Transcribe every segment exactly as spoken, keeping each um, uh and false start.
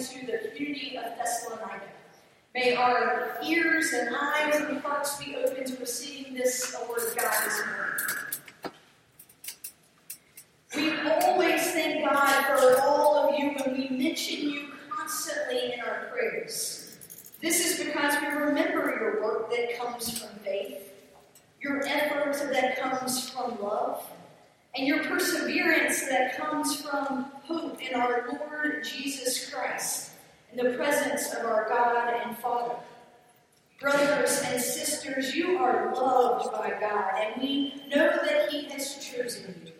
into the community of Thessalonica. May our ears and eyes and hearts be open to receiving this word of God this morning. We always thank God for all of you when we mention you constantly in our prayers. This is because we remember your work that comes from faith, your effort that comes from love, and your perseverance that comes from hope in our Lord Jesus Christ, in the presence of our God and Father. Brothers and sisters, you are loved by God, and we know that He has chosen you.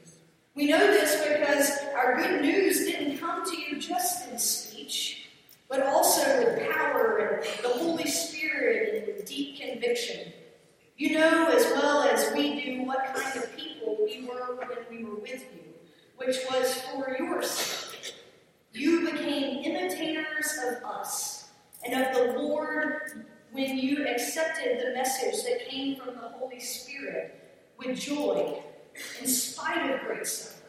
We know this because our good news didn't come to you just in speech, but also with power and the Holy Spirit and with deep conviction. You know as well as we do what kind of people we were when we were with you, which was for your sake. You became imitators of us and of the Lord when you accepted the message that came from the Holy Spirit with joy, in spite of great suffering.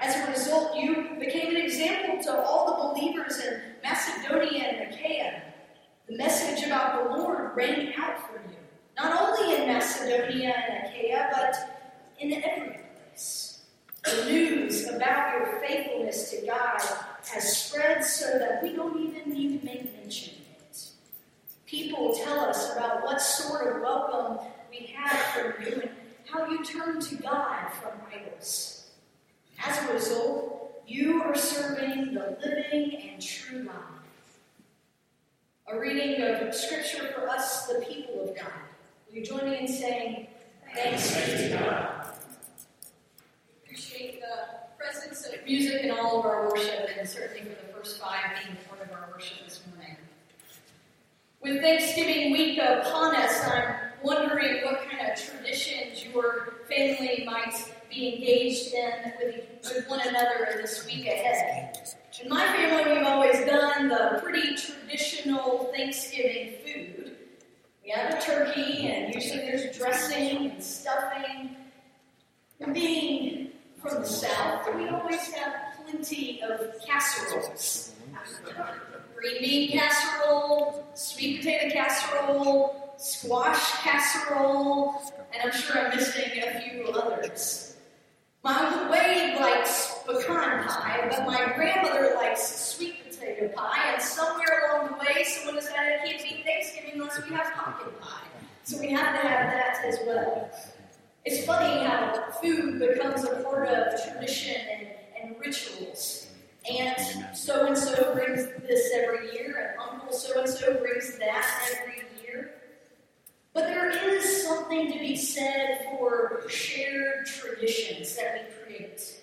As a result, you became an example to all the believers in Macedonia and Achaia. The message about the Lord rang out for you, not only in Macedonia and Achaia, but in every place. The news about your faithfulness to God has spread so that we don't even need to make mention of it. People tell us about what sort of welcome we had from you and how you turn to God from idols. As a result, you are serving the living and true God. A reading of Scripture for us, the people of God. Will you join me in saying, thanks be to God. Appreciate the presence of music in all of our worship, and certainly for the first five being part of our worship this morning. With Thanksgiving week upon us, I'm wondering what kind of traditions your family might be engaged in with, with one another this week ahead. In my family, we've always done the pretty traditional Thanksgiving food. We have a turkey, and usually there's dressing and stuffing. And being from the South, we always have plenty of casseroles. Green bean casserole, sweet potato casserole, squash casserole, and I'm sure I'm missing a few others. My Uncle Wade likes pecan pie, but my grandmother likes sweet potato pie, and somewhere along the way, someone decided it can't be Thanksgiving unless we have pumpkin pie. So we have to have that as well. It's funny how food becomes a part of tradition and, and rituals. Aunt so-and-so brings this every year, and Uncle so-and-so brings that every year. But there is something to be said for shared traditions that we create.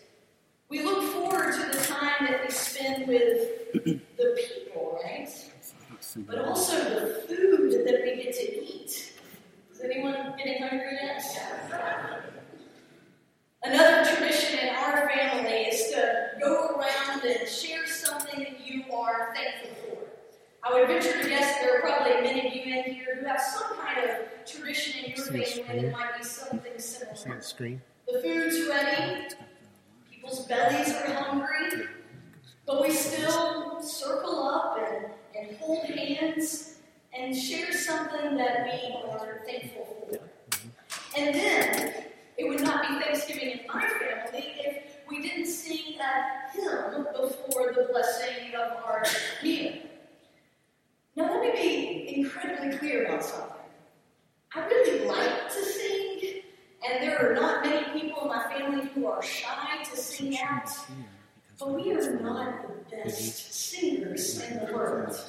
We look forward to the time that we spend with the people, right? But also the food that we get to eat. Is anyone getting hungry yet? Another tradition in our family is to go around and share something that you are thankful for. I would venture to guess there are probably many of you in here who have some kind of tradition in your family that might be something similar. The food's ready, people's bellies are hungry, but we still circle up and, and hold hands and share something that we are thankful for. And then, it would not be Thanksgiving in my family if we didn't sing that hymn before the blessing of our meal. Now, let me be incredibly clear about something. I really like to sing, and there are not many people in my family who are shy to sing out, but we are not the best singers in the world.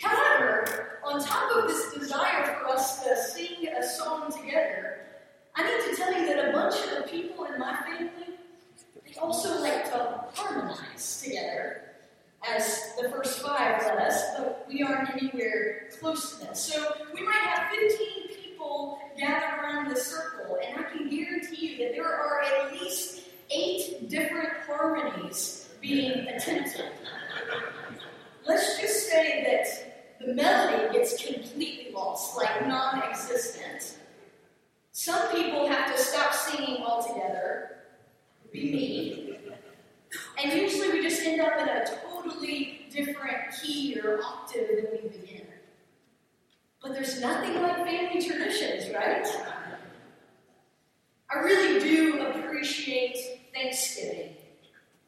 However, on top of this desire for us to sing a song together, I need to tell you that a bunch of people in my family, they also like to harmonize together, as the first five let us, but we aren't anywhere close to that. So we might have fifteen people gathered around the circle, and I can guarantee you that there are at least eight different harmonies being attempted. Let's just say that the melody gets completely lost, like non-existent. Some people have to stop singing altogether, be me, and usually we just end up in a totally different key or octave than we begin. But there's nothing like family traditions, right? I really do appreciate Thanksgiving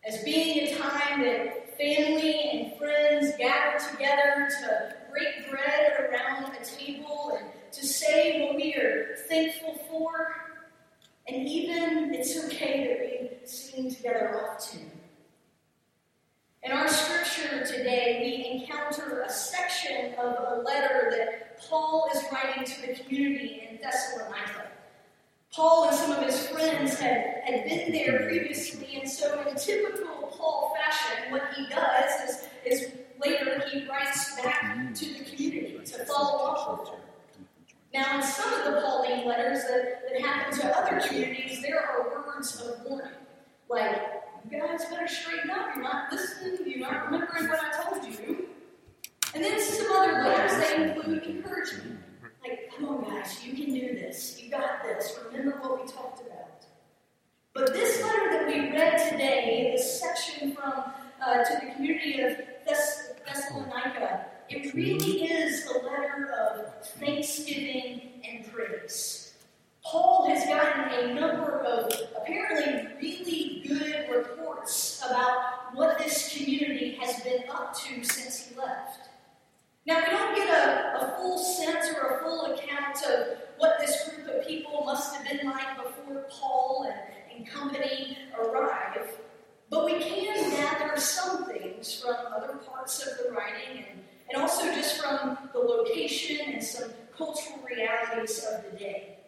as being a time that family and friends gather together to break bread around a table and to say what we are thankful for. And even it's okay that we sing together often. In our scripture today, we encounter a section of a letter that Paul is writing to the community in Thessalonica. Paul and some of his friends had, had been there previously, and so in typical Paul fashion, what he does is, is later he writes back to the community to follow up with them. Now, in some of the Pauline letters that, that happen to other communities, there are words of warning, like, you guys better straighten up, you're not listening, you're not remembering what I told you. And then some other letters that include encouragement, like, come on guys, you can do this, you got this, remember what we talked about. But this letter that we read today, this section from uh, to the community of Thess- Thessalonica, it really is a letter of thanksgiving and praise. Paul has gotten a number of apparently really good reports about what this community has been up to since he left. Now, we don't get a, a full sense or a full account of what this group of people must have been like before Paul and, and company arrived, but we can gather some things from other parts of the writing and And also just from the location and some cultural realities of the day.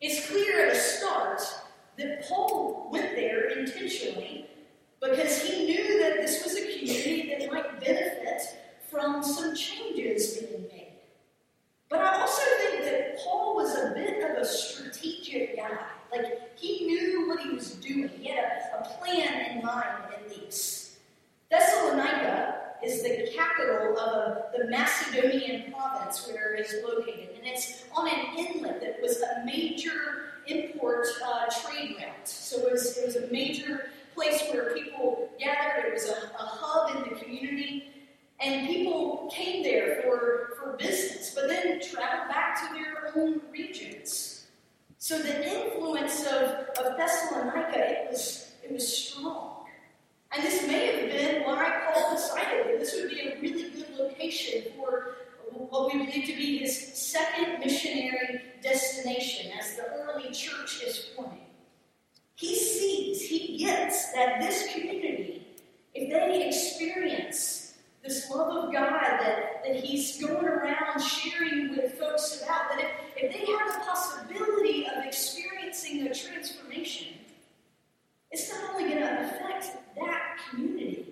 It's clear at a start that Paul went there intentionally because he knew that this was a community that might benefit from some changes being made. But I also think that Paul was a bit of a strategic guy. Like, he knew what he was doing. He had a, a plan in mind, at least. Thessalonica is the capital of the Macedonian province where it is located. And it's on an inlet that was a major import uh, trade route. So it was, it was a major place where people gathered. It was a, a hub in the community. And people came there for, for business, but then traveled back to their own regions. So the influence of, of Thessalonica, it was, it was strong. And this may have been why Paul decided that this would be a really good location for what we believe to be his second missionary destination as the early church is forming. He sees, he gets that this community, if they experience this love of God that, that he's going around sharing with folks about, that if, if they have the possibility of experiencing a transformation, it's not only going to affect that community,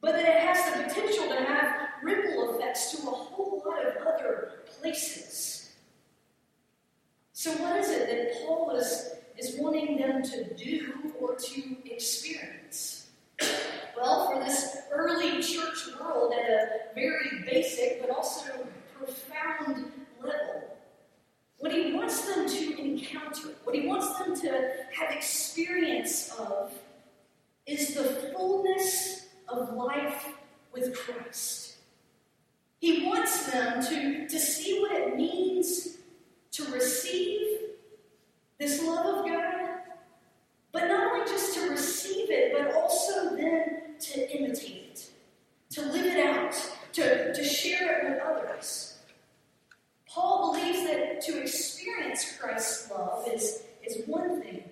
but that it has the potential to have ripple effects to a whole lot of other places. So what is it that Paul is, is wanting them to do or to experience? Well, for this early church world at a very basic but also profound level, what he wants them to encounter, what he wants them to have experience of, is the fullness of life with Christ. He wants them to, to see what it means to receive this love of God, but not only just to receive it, but also then to imitate it, to live it out, to, to share it with others. Paul believes that to experience Christ's love is, is one thing.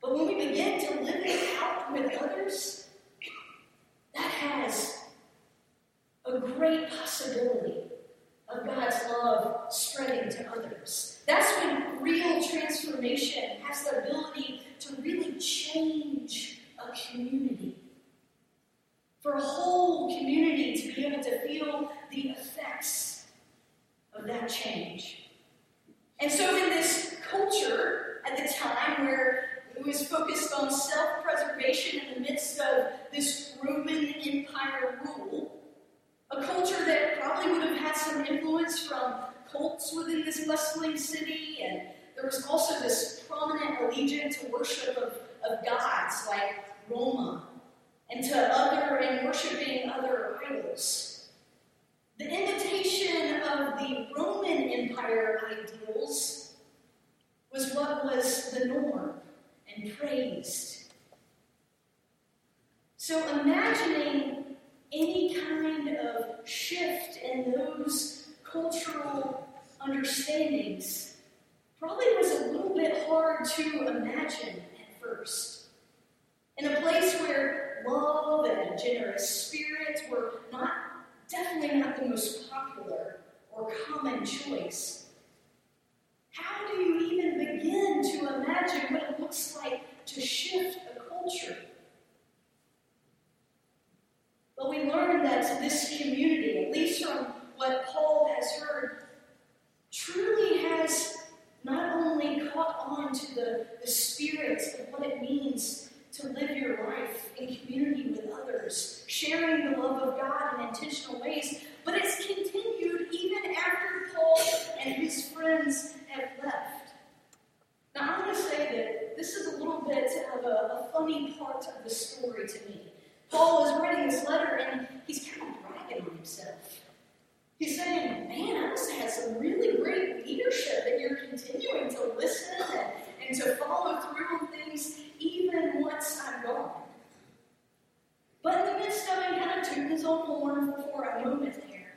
But when we begin to live it out with others, that has a great possibility of God's love spreading to others. That's when real transformation has the ability to really change a community. For a whole community to be able to feel the effects of that change. And so in this culture at the time where it was focused on self-preservation in the midst of this Roman Empire rule, a culture that probably would have had some influence from cults within this bustling city, and there was also this prominent allegiance to worship of, of gods like Roma, and to other and worshiping what was the norm and praised. So imagining any kind of shift in those cultural understandings probably was a little bit hard to imagine at first. In a place where love and a generous spirit were not definitely not the most popular or common choice, how do you even begin to imagine what it looks like to shift a culture? But we learn that this community, at least from what Paul has heard, truly has not only caught on to the, the spirit of what it means to live your life in community with others, sharing the love of God in intentional ways, but it's continued even after Paul and his friends have left. Now, I want to say that this is a little bit of a, a funny part of the story to me. Paul is writing this letter, and he's kind of bragging on himself. He's saying, man, I must have some really great leadership that you're continuing to listen and, and to follow through on things even once I'm gone. But in the midst of him kind of tooting his own horn for a moment there,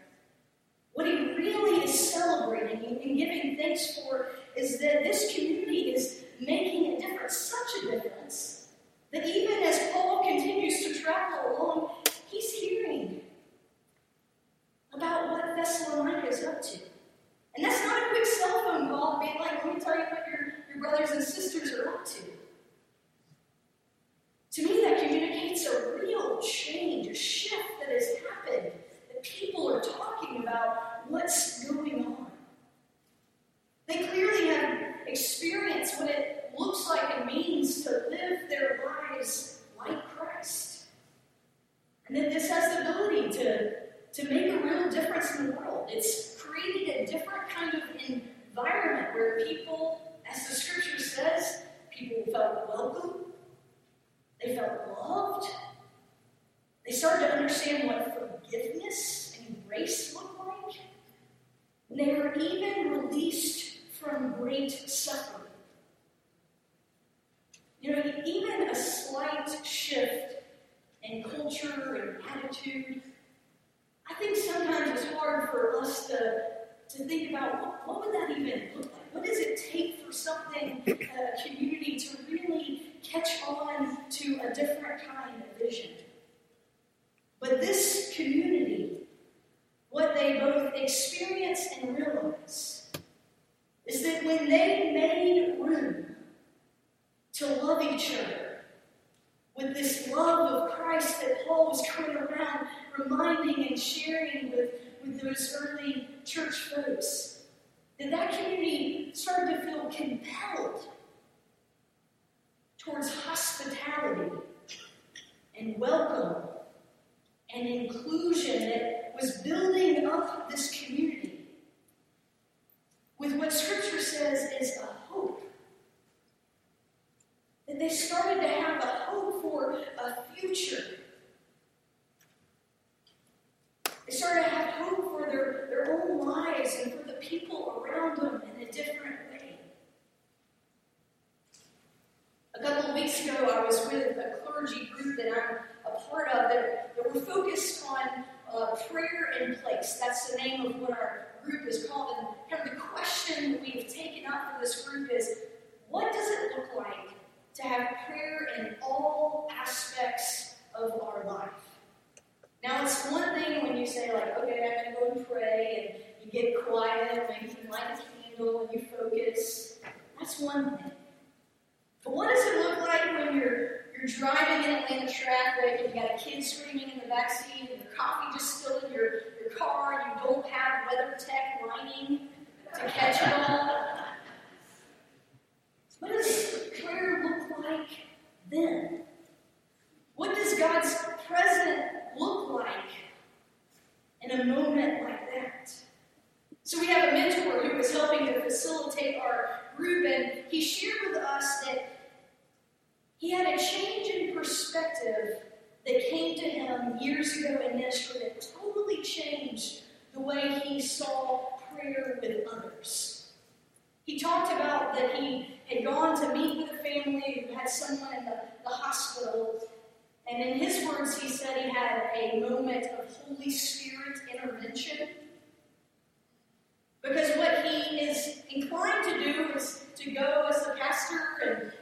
what he really is celebrating and giving thanks for is that this community is making a difference, such a difference, that even as Paul continues to travel along, he's hearing about what Thessalonica is up to. And that's not a quick cell phone call being like, let me tell you what your, your brothers and sisters are up to. To me, that communicates a real change, a shift that has happened, that people are talking about what's going on. They clearly have experienced what it looks like and means to live their lives like Christ. And that this has the ability to To make a real difference in the world. It's creating a different kind of environment where people, as the scripture says, people felt welcome. They felt loved. They started to understand what forgiveness and grace look like. And they were even released from great suffering. You know, even a slight shift in culture and attitude, I think sometimes it's hard for us to, to think about what, what would that even look like? What does it take for something, a community, to really catch on to a different kind of vision? But this community, what they both experience and realize, is that when they made room to love each other, with this love of Christ that Paul was coming around reminding and sharing with, with those early church folks, that that community started to feel compelled towards hospitality and welcome and inclusion that was building up this community with what Scripture says is a hope. That they started to have a hope for a future. They started to have hope for their, their own lives and for the people around them in a different way. A couple of weeks ago, I was with a clergy group that I'm a part of that, that were focused on uh, prayer in place. That's the name of what our group is called. And kind of the question that we've taken up for this group is, what does it look like to have prayer in all aspects of our life? Now, it's one thing when you say, like, okay, I'm going to go and pray, and you get quiet, maybe you light a candle, and you focus. That's one thing. But what does it look like when you're you're driving in Atlanta traffic, and you got a kid screaming in the backseat, and your coffee just spilled in your, your car, and you don't have WeatherTech lining to catch it all? What does prayer look like then? What does God's presence look like in a moment like that? So we have a mentor who was helping to facilitate our group, and he shared with us that he had a change in perspective that came to him years ago in ministry that totally changed the way he saw prayer with others. He talked about that he had gone to meet with a family who had someone in the, the hospital. And in his words, he said he had a moment of Holy Spirit intervention. Because what he is inclined to do is to go as the pastor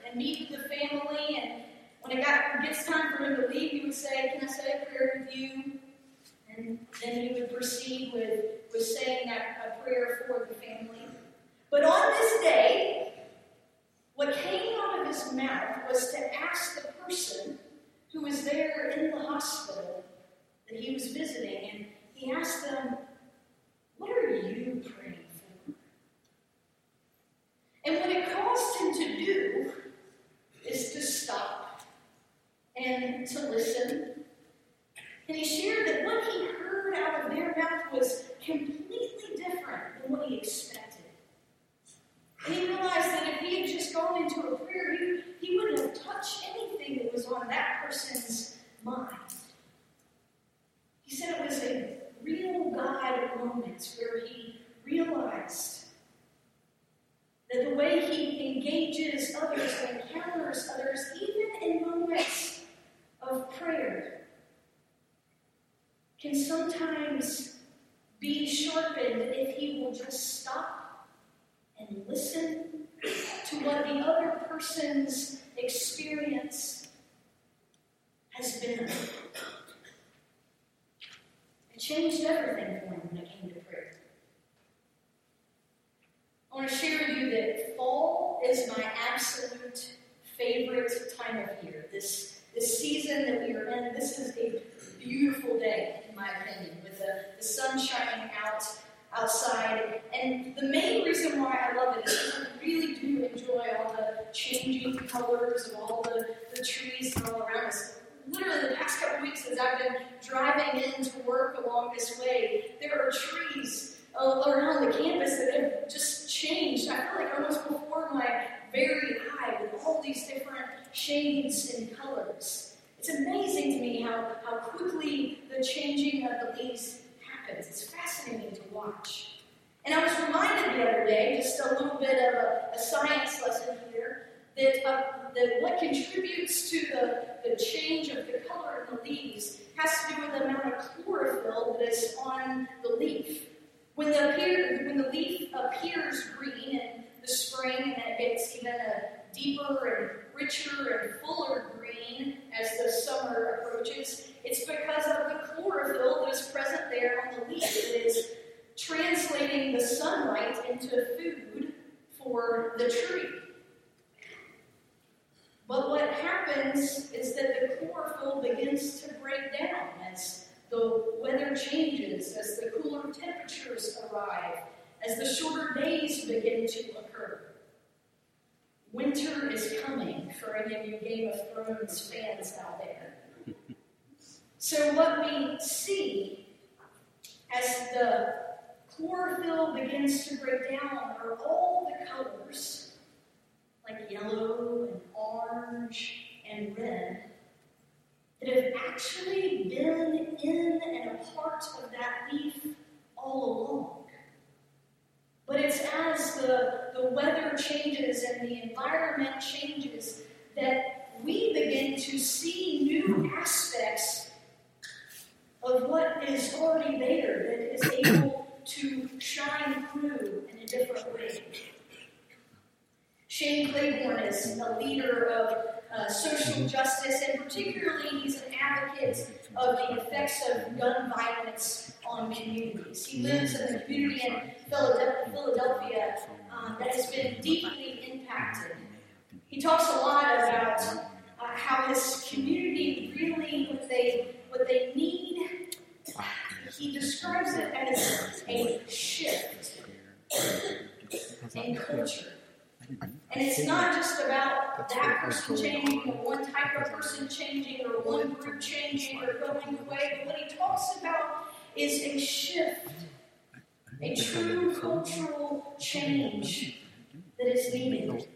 and, and meet with the family. And when it got, gets time for him to leave, he would say, "Can I say a prayer with you?" And then he would proceed with, with saying that, a prayer for the family. But on this day, what came out of his mouth was to ask the person who was there in the hospital that he was visiting, and he asked them, "What are you praying for?" And what it caused him to do is to stop and to listen. And he shared that what he heard out of their mouth was completely different than what he expected. And he realized that if he had just gone into a prayer, he, he wouldn't have touched anything that was on that person's mind. He said it was a real God moment where he realized that the way he engages others, encounters others, even in moments of prayer, can sometimes be sharpened if he will just stop and listen to what the other person's experience has been. It changed everything for him when it came to prayer. I want to share with you that fall is my absolute favorite time of year. This, this season that we are in, this is a beautiful day, in my opinion, with the, the sun shining out outside. And the main reason why I love it is because I really do enjoy all the changing colors of all the, the trees all around us. Literally the past couple weeks as I've been driving into work along this way, there are trees uh, around the campus that have just changed. I feel like almost before my very eye with all these different shades and colors. It's amazing to me how, how quickly the changing of the leaves happens. It's fascinating to watch. And I was reminded the other day, just a little bit of a, a science lesson here, that, uh, that what contributes to the, the change of the color in the leaves has to do with the amount of chlorophyll that is on the leaf. When the, appear, when the leaf appears green in the spring, and it gets even a deeper and richer and fuller green as the summer approaches, it's because of the chlorophyll that is present there on the leaf that is translating the sunlight into food for the tree. But what happens is that the chlorophyll begins to break down as the weather changes, as the cooler temperatures arrive, as the shorter days begin to occur. Winter is coming for any of you Game of Thrones fans out there. So what we see as the chlorophyll begins to break down are all the colors, like yellow and orange and red, that have actually been in and a part of that leaf all along. But it's as the, the weather changes and the environment changes that we begin to see new aspects of what is already there that is able to shine through in a different way. Shane Claiborne is a leader of uh, social justice, and particularly he's an advocate of the effects of gun violence on communities. He lives in a community in Philadelphia um, that has been deeply impacted. He talks a lot about uh, how his community really, what they, what they need, he describes it as a shift in culture. And it's not just about that person changing or one type of person changing or one group changing or going away, but what he talks about is a shift, a true cultural change that is needed.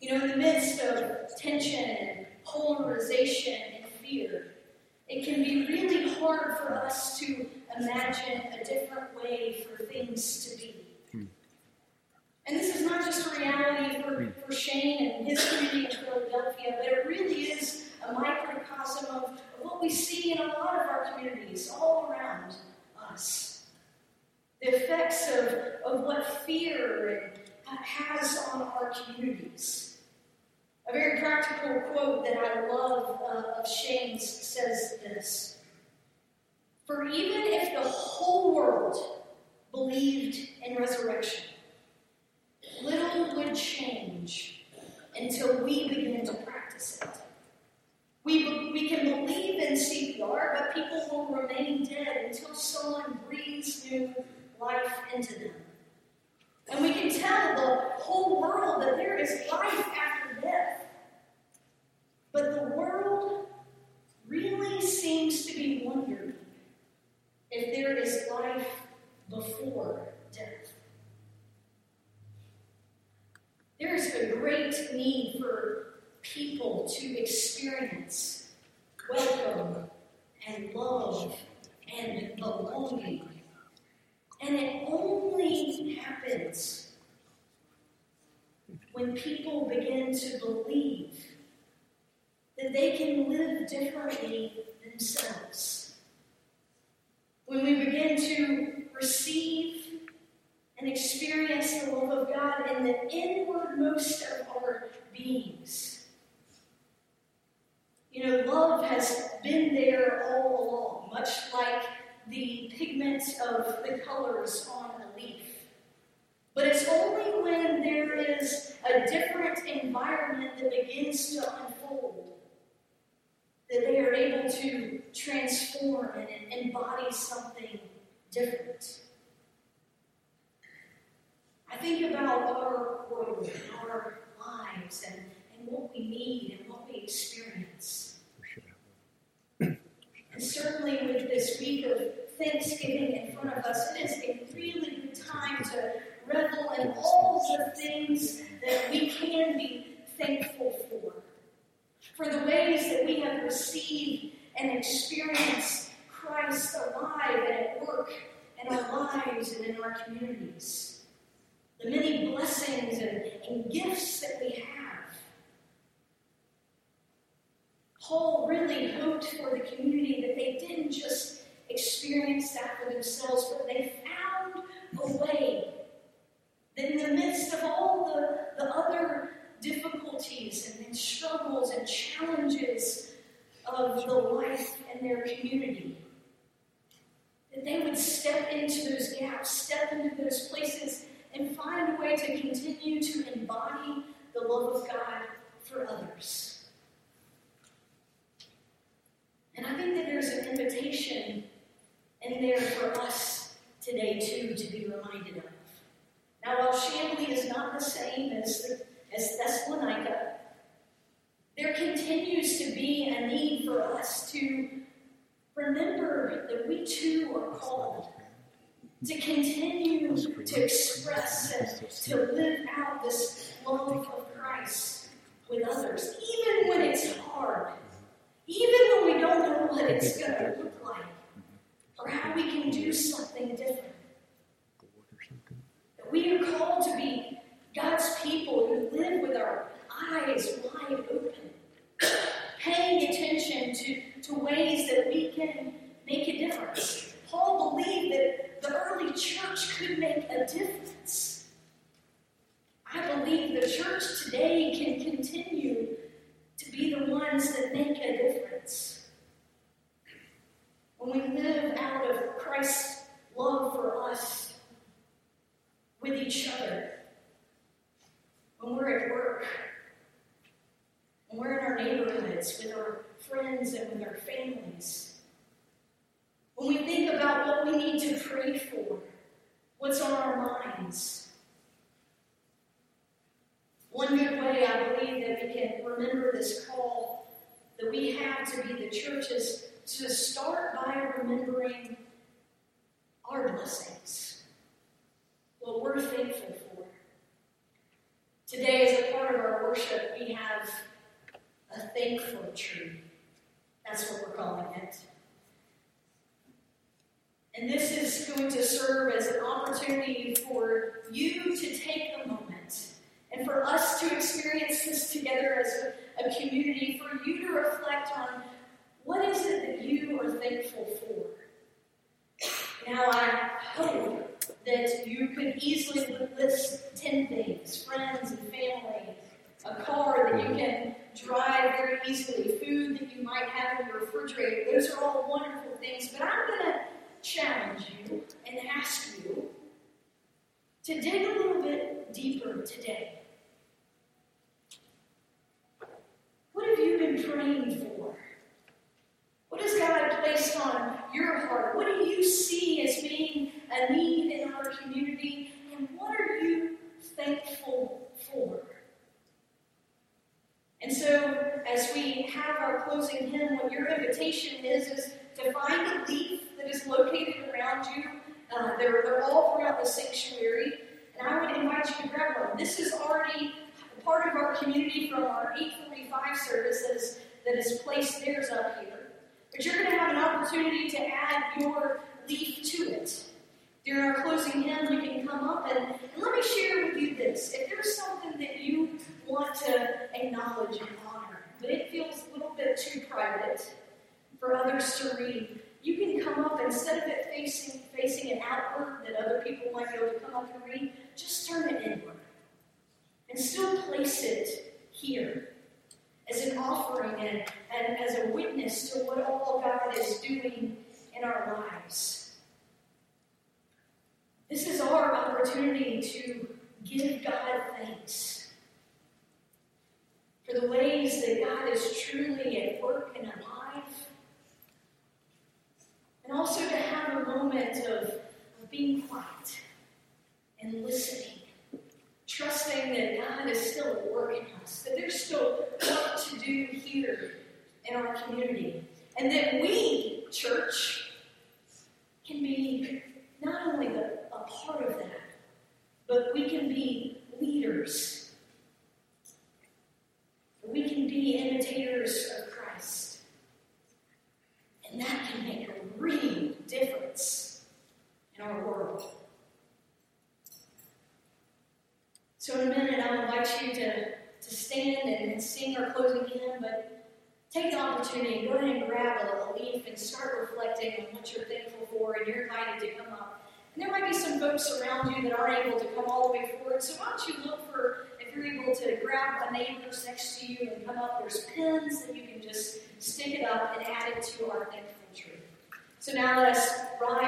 You know, in the midst of tension and polarization and fear, it can be really hard for us to imagine a different way for things to be. And this is not just a reality for, for Shane and his community in Philadelphia, but it really is a microcosm of, of what we see in a lot of our communities all around us. The effects of, of what fear has on our communities. A very practical quote that I love uh, of Shane's says this: "For even if the whole world believed in resurrection, little would change until we begin to practice it. We be- we can believe in C P R, but people will remain dead until someone breathes new life into them. And we can tell the whole world that there is life after death. But the world really seems to be wondering if there is life before death." There is a great need for people to experience welcome and love and belonging. And it only happens when people begin to believe that they can live differently themselves. When we begin to receive and experience the love of God in the inwardmost of our beings. You know, love has been there all along, much like the pigment of the colors on a leaf. But it's only when there is a different environment that begins to unfold that they are able to transform and embody something different. I think about our world, our lives, and, and what we need and what we experience. And certainly with this week of Thanksgiving in front of us, it is a really good time to revel in all the things that we can be thankful for. For the ways that we have received and experienced Christ alive and at work in our lives and in our communities. The many blessings and, and gifts that we have. Paul really hoped for the community that they didn't just experience that for themselves, but they found a way that in the midst of all the, the other difficulties and, and struggles and challenges of the life in their community, that they would step into those gaps, step into those places, and find a way to continue to embody the love of God for others. And I think that there's an invitation in there for us today, too, to be reminded of. Now, while Chamblee is not the same as, the, as Thessalonica, there continues to be a need for us to remember that we, too, are called to continue to express and to live out this love of Christ with others, even when it's hard, even when we don't know what it's going to look like, or how we can do something different. That we are called to be God's people who live with our eyes wide open, paying attention to, to ways that we can make a difference. Paul believed that the early church could make a difference. I believe the church today can continue to be the ones that make a difference. When we live out of Christ's love for us, with each other, when we're at work, when we're in our neighborhoods, with our friends and with our families, when we think about what we need to pray for, what's on our minds. One good way I believe that we can remember this call that we have to be the church is to start by remembering our blessings, what we're thankful for. Today, as a part of our worship, we have a thankful tree. That's what we're calling it. And this is going to serve as an opportunity for you to take the moment and for us to experience this together as a community, for you to reflect on what is it that you are thankful for. Now, I hope that you could easily list ten things, friends and family, a car that you can drive very easily, food that you might have in your refrigerator. Those are all wonderful things, but I'm going to challenge you and ask you to dig a little bit deeper today. What have you been praying for? What has God placed on your heart? What do you see as being a need in our community? And what are you thankful for? And so, as we have our closing hymn, what your invitation is, is to find a leaf that is located around you. Uh, they're, they're all throughout the sanctuary. And I would invite you to grab one. This is already part of our community from our eight forty-five service that is, that is placed theirs up here. But you're going to have an opportunity to add your leaf to it. During our closing hymn, you can come up and, and let me share with you this. If there's something that you want to acknowledge and honor, but it feels a little bit too private for others to read, you can come up, instead of it facing facing an outward that other people might be able to come up and read, just turn it inward. And still place it here as an offering and, and as a witness to what all God is doing in our lives. This is our opportunity to give God thanks for the ways that God is truly at work in our life. And also to have a moment of, of being quiet and listening, trusting that God is still at work in us, that there's still work to do here in our community, and that we, church, can be not only the, a part of that, but we can be leaders. We can be imitators of Christ. And that can make a real difference in our world. So in a minute, I invite you to, to stand and, and sing our closing hymn, but take the opportunity, go ahead and grab a, a leaf and start reflecting on what you're thankful for, and you're invited to come up. And there might be some folks around you that aren't able to come all the way forward, so why don't you look for, if you're able to grab a name that's next to you and come up, there's pins that you can just stick it up and add it to our thankful tree. So now let us rise.